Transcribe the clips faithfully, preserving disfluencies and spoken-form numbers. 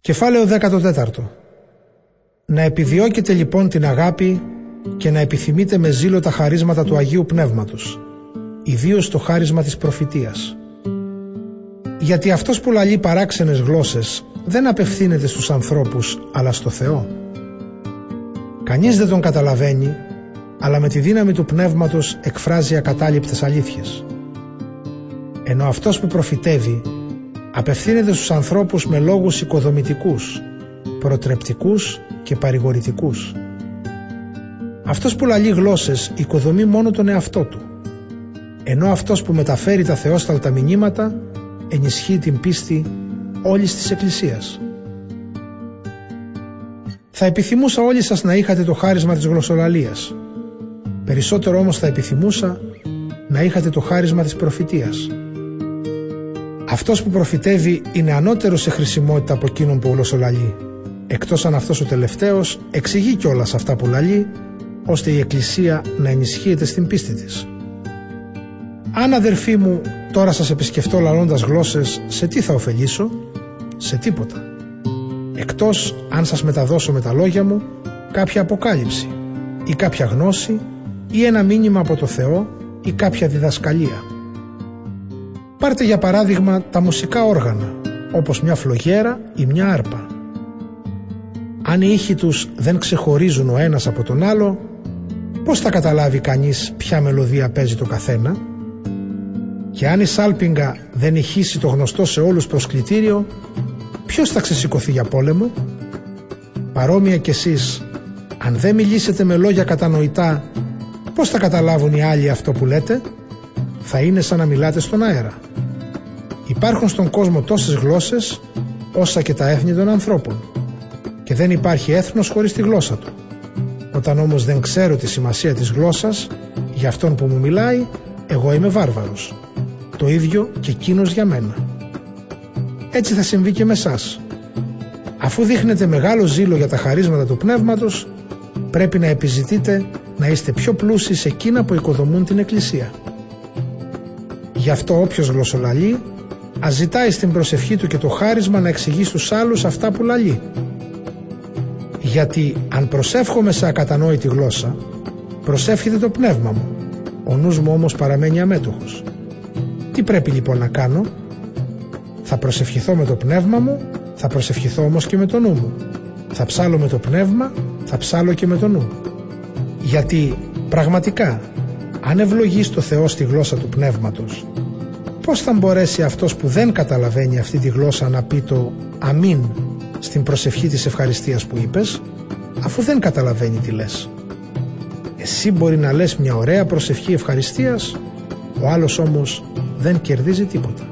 Κεφάλαιο δεκατέσσερα. Να επιδιώκετε λοιπόν την αγάπη και να επιθυμείτε με ζήλο τα χαρίσματα του Αγίου Πνεύματος, ιδίως το χάρισμα της προφητείας. Γιατί αυτός που λαλεί παράξενες γλώσσες δεν απευθύνεται στους ανθρώπους, αλλά στο Θεό. Κανείς δεν τον καταλαβαίνει, αλλά με τη δύναμη του Πνεύματος εκφράζει ακατάληπτες αλήθειες. Ενώ αυτός που προφητεύει απευθύνεται στους ανθρώπους με λόγους οικοδομητικούς, προτρεπτικούς και παρηγορητικούς. Αυτός που λαλεί γλώσσες οικοδομεί μόνο τον εαυτό του, ενώ αυτός που μεταφέρει τα θεόσταλτα μηνύματα ενισχύει την πίστη όλης της Εκκλησίας. Θα επιθυμούσα όλοι σας να είχατε το χάρισμα της γλωσσολαλίας. Περισσότερο όμως θα επιθυμούσα να είχατε το χάρισμα της προφητείας. Αυτός που προφητεύει είναι ανώτερος σε χρησιμότητα από εκείνον που γλωσσολαλεί, εκτός αν αυτός ο τελευταίος εξηγεί κιόλας αυτά που λαλεί, ώστε η Εκκλησία να ενισχύεται στην πίστη της. Αν, αδερφοί μου, τώρα σας επισκεφτώ λαλώντας γλώσσες, σε τι θα ωφελήσω? Σε τίποτα. Εκτός αν σας μεταδώσω με τα λόγια μου κάποια αποκάλυψη ή κάποια γνώση ή ένα μήνυμα από το Θεό ή κάποια διδασκαλία. Πάρτε για παράδειγμα τα μουσικά όργανα, όπως μια φλογέρα ή μια άρπα. Αν οι ήχοι τους δεν ξεχωρίζουν ο ένας από τον άλλο, πώς θα καταλάβει κανείς ποια μελωδία παίζει το καθένα? Και αν η σάλπιγγα δεν ηχήσει το γνωστό σε όλους προσκλητήριο, ποιος θα ξεσηκωθεί για πόλεμο? Παρόμοια κι εσείς, αν δεν μιλήσετε με λόγια κατανοητά, πώς θα καταλάβουν οι άλλοι αυτό που λέτε? Θα είναι σαν να μιλάτε στον αέρα. Υπάρχουν στον κόσμο τόσες γλώσσες, όσα και τα έθνη των ανθρώπων. Και δεν υπάρχει έθνος χωρίς τη γλώσσα του. Όταν όμως δεν ξέρω τη σημασία της γλώσσας, για αυτόν που μου μιλάει, εγώ είμαι βάρβαρος. Το ίδιο και εκείνος για μένα. Έτσι θα συμβεί και με εσάς. Αφού δείχνετε μεγάλο ζήλο για τα χαρίσματα του Πνεύματος, πρέπει να επιζητείτε να είστε πιο πλούσιοι σε εκείνα που οικοδομούν την Εκκλησία. Γι' αυτό όποιος γλωσσολαλεί, ας ζητάει στην προσευχή του και το χάρισμα να εξηγεί στους άλλους αυτά που λαλεί. Γιατί αν προσεύχομαι σε ακατανόητη γλώσσα, προσεύχεται το πνεύμα μου, ο νους μου όμως παραμένει αμέτωχος. Τι πρέπει λοιπόν να κάνω? Θα προσευχηθώ με το πνεύμα μου, θα προσευχηθώ όμως και με το νου μου. Θα ψάλω με το πνεύμα, θα ψάλω και με το νου. Γιατί πραγματικά, αν ευλογείς το Θεό στη γλώσσα του πνεύματος, πώς θα μπορέσει αυτός που δεν καταλαβαίνει αυτή τη γλώσσα να πει το αμήν στην προσευχή της ευχαριστίας που είπες, αφού δεν καταλαβαίνει τι λες? Εσύ μπορεί να λες μια ωραία προσευχή ευχαριστίας, ο άλλος όμως δεν κερδίζει τίποτα.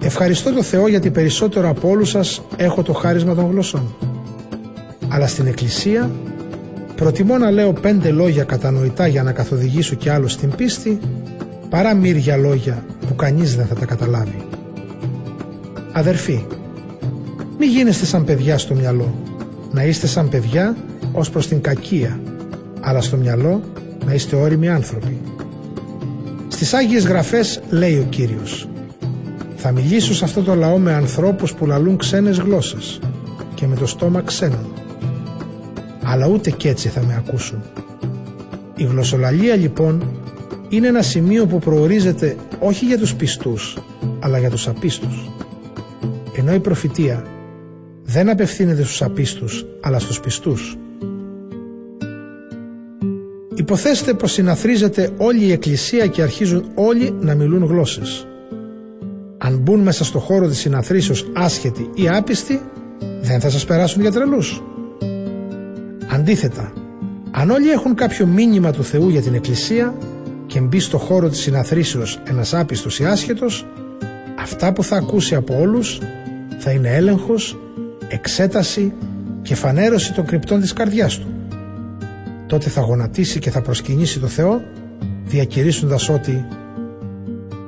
Ευχαριστώ το Θεό γιατί περισσότερο από όλους σας έχω το χάρισμα των γλωσσών. Αλλά στην Εκκλησία προτιμώ να λέω πέντε λόγια κατανοητά για να καθοδηγήσω κι άλλο στην πίστη, παρά μύρια λόγια που κανείς δεν θα τα καταλάβει. Αδερφοί, μη γίνεστε σαν παιδιά στο μυαλό, να είστε σαν παιδιά ως προς την κακία, αλλά στο μυαλό να είστε ώριμοι άνθρωποι. Στις Άγιες Γραφές λέει ο Κύριος: «Θα μιλήσω σε αυτό το λαό με ανθρώπους που λαλούν ξένες γλώσσες και με το στόμα ξένων, αλλά ούτε κι έτσι θα με ακούσουν». Η γλωσσολαλία λοιπόν είναι ένα σημείο που προορίζεται όχι για τους πιστούς, αλλά για τους απίστους. Ενώ η προφητεία δεν απευθύνεται στους απίστους, αλλά στους πιστούς. Υποθέστε πως συναθρίζεται όλη η Εκκλησία και αρχίζουν όλοι να μιλούν γλώσσες. Αν μπουν μέσα στο χώρο της συναθρήσεως άσχετοι ή άπιστοι, δεν θα σας περάσουν για τρελούς. Αντίθετα, αν όλοι έχουν κάποιο μήνυμα του Θεού για την Εκκλησία και μπει στο χώρο της συναθρήσεως ένας άπιστος ή άσχετος, αυτά που θα ακούσει από όλους θα είναι έλεγχος, εξέταση και φανέρωση των κρυπτών της καρδιάς του. Τότε θα γονατίσει και θα προσκυνήσει το Θεό, διακηρύσσοντας ότι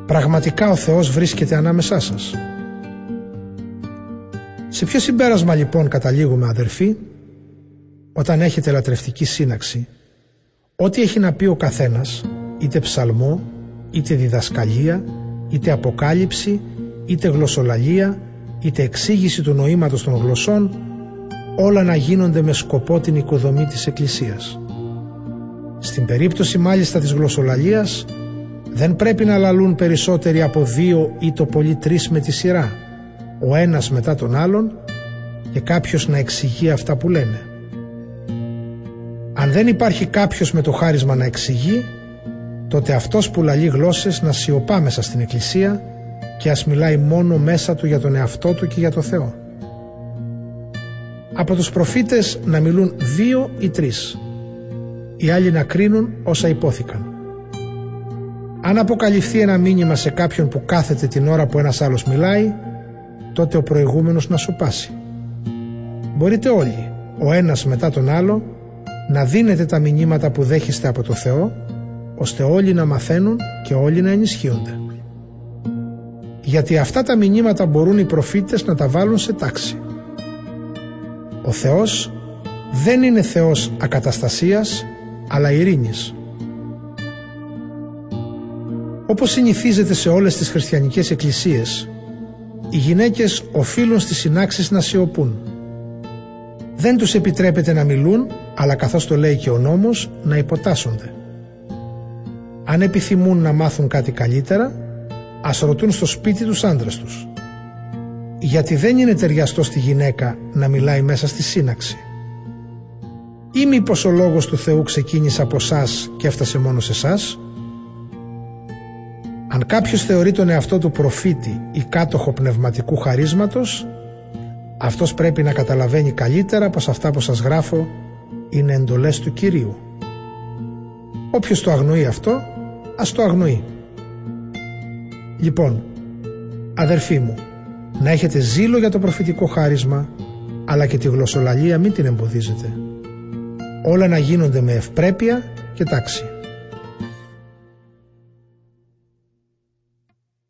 πραγματικά ο Θεός βρίσκεται ανάμεσά σας. Σε ποιο συμπέρασμα λοιπόν καταλήγουμε, αδερφοί? Όταν έχετε λατρευτική σύναξη, ό,τι έχει να πει ο καθένας, είτε ψαλμό, είτε διδασκαλία, είτε αποκάλυψη, είτε γλωσσολαλία, είτε εξήγηση του νοήματος των γλωσσών, όλα να γίνονται με σκοπό την οικοδομή της Εκκλησίας. Στην περίπτωση μάλιστα της γλωσσολαλίας, δεν πρέπει να λαλούν περισσότεροι από δύο ή το πολύ τρεις με τη σειρά, ο ένας μετά τον άλλον, και κάποιος να εξηγεί αυτά που λένε. Αν δεν υπάρχει κάποιος με το χάρισμα να εξηγεί, τότε αυτός που λαλεί γλώσσες να σιωπά μέσα στην Εκκλησία και ας μιλάει μόνο μέσα του για τον εαυτό του και για το Θεό. Από τους προφήτες να μιλούν δύο ή τρεις, οι άλλοι να κρίνουν όσα υπόθηκαν. Αν αποκαλυφθεί ένα μήνυμα σε κάποιον που κάθεται την ώρα που ένας άλλος μιλάει, τότε ο προηγούμενος να σοπάσει. Μπορείτε όλοι, ο ένας μετά τον άλλο, να δίνετε τα μηνύματα που δέχεστε από το Θεό, ώστε όλοι να μαθαίνουν και όλοι να ενισχύονται. Γιατί αυτά τα μηνύματα μπορούν οι προφήτες να τα βάλουν σε τάξη. Ο Θεός δεν είναι Θεός ακαταστασίας, αλλά ειρήνης. Όπως συνηθίζεται σε όλες τις χριστιανικές εκκλησίες, οι γυναίκες οφείλουν στις συνάξεις να σιωπούν. Δεν τους επιτρέπεται να μιλούν, αλλά καθώς το λέει και ο νόμος, να υποτάσσονται. Αν επιθυμούν να μάθουν κάτι καλύτερα, ας ρωτούν στο σπίτι τους άντρες τους. Γιατί δεν είναι ταιριαστό στη γυναίκα να μιλάει μέσα στη σύναξη. Ή μήπως ο λόγος του Θεού ξεκίνησε από εσάς και έφτασε μόνο σε εσάς. Αν κάποιος θεωρεί τον εαυτό του προφήτη ή κάτοχο πνευματικού χαρίσματος, αυτός πρέπει να καταλαβαίνει καλύτερα πως αυτά που σας γράφω είναι εντολές του Κυρίου. Όποιος το αγνοεί αυτό, ας το αγνοεί. Λοιπόν, αδερφοί μου, να έχετε ζήλο για το προφητικό χάρισμα, αλλά και τη γλωσσολαλία μην την εμποδίζετε. Όλα να γίνονται με ευπρέπεια και τάξη.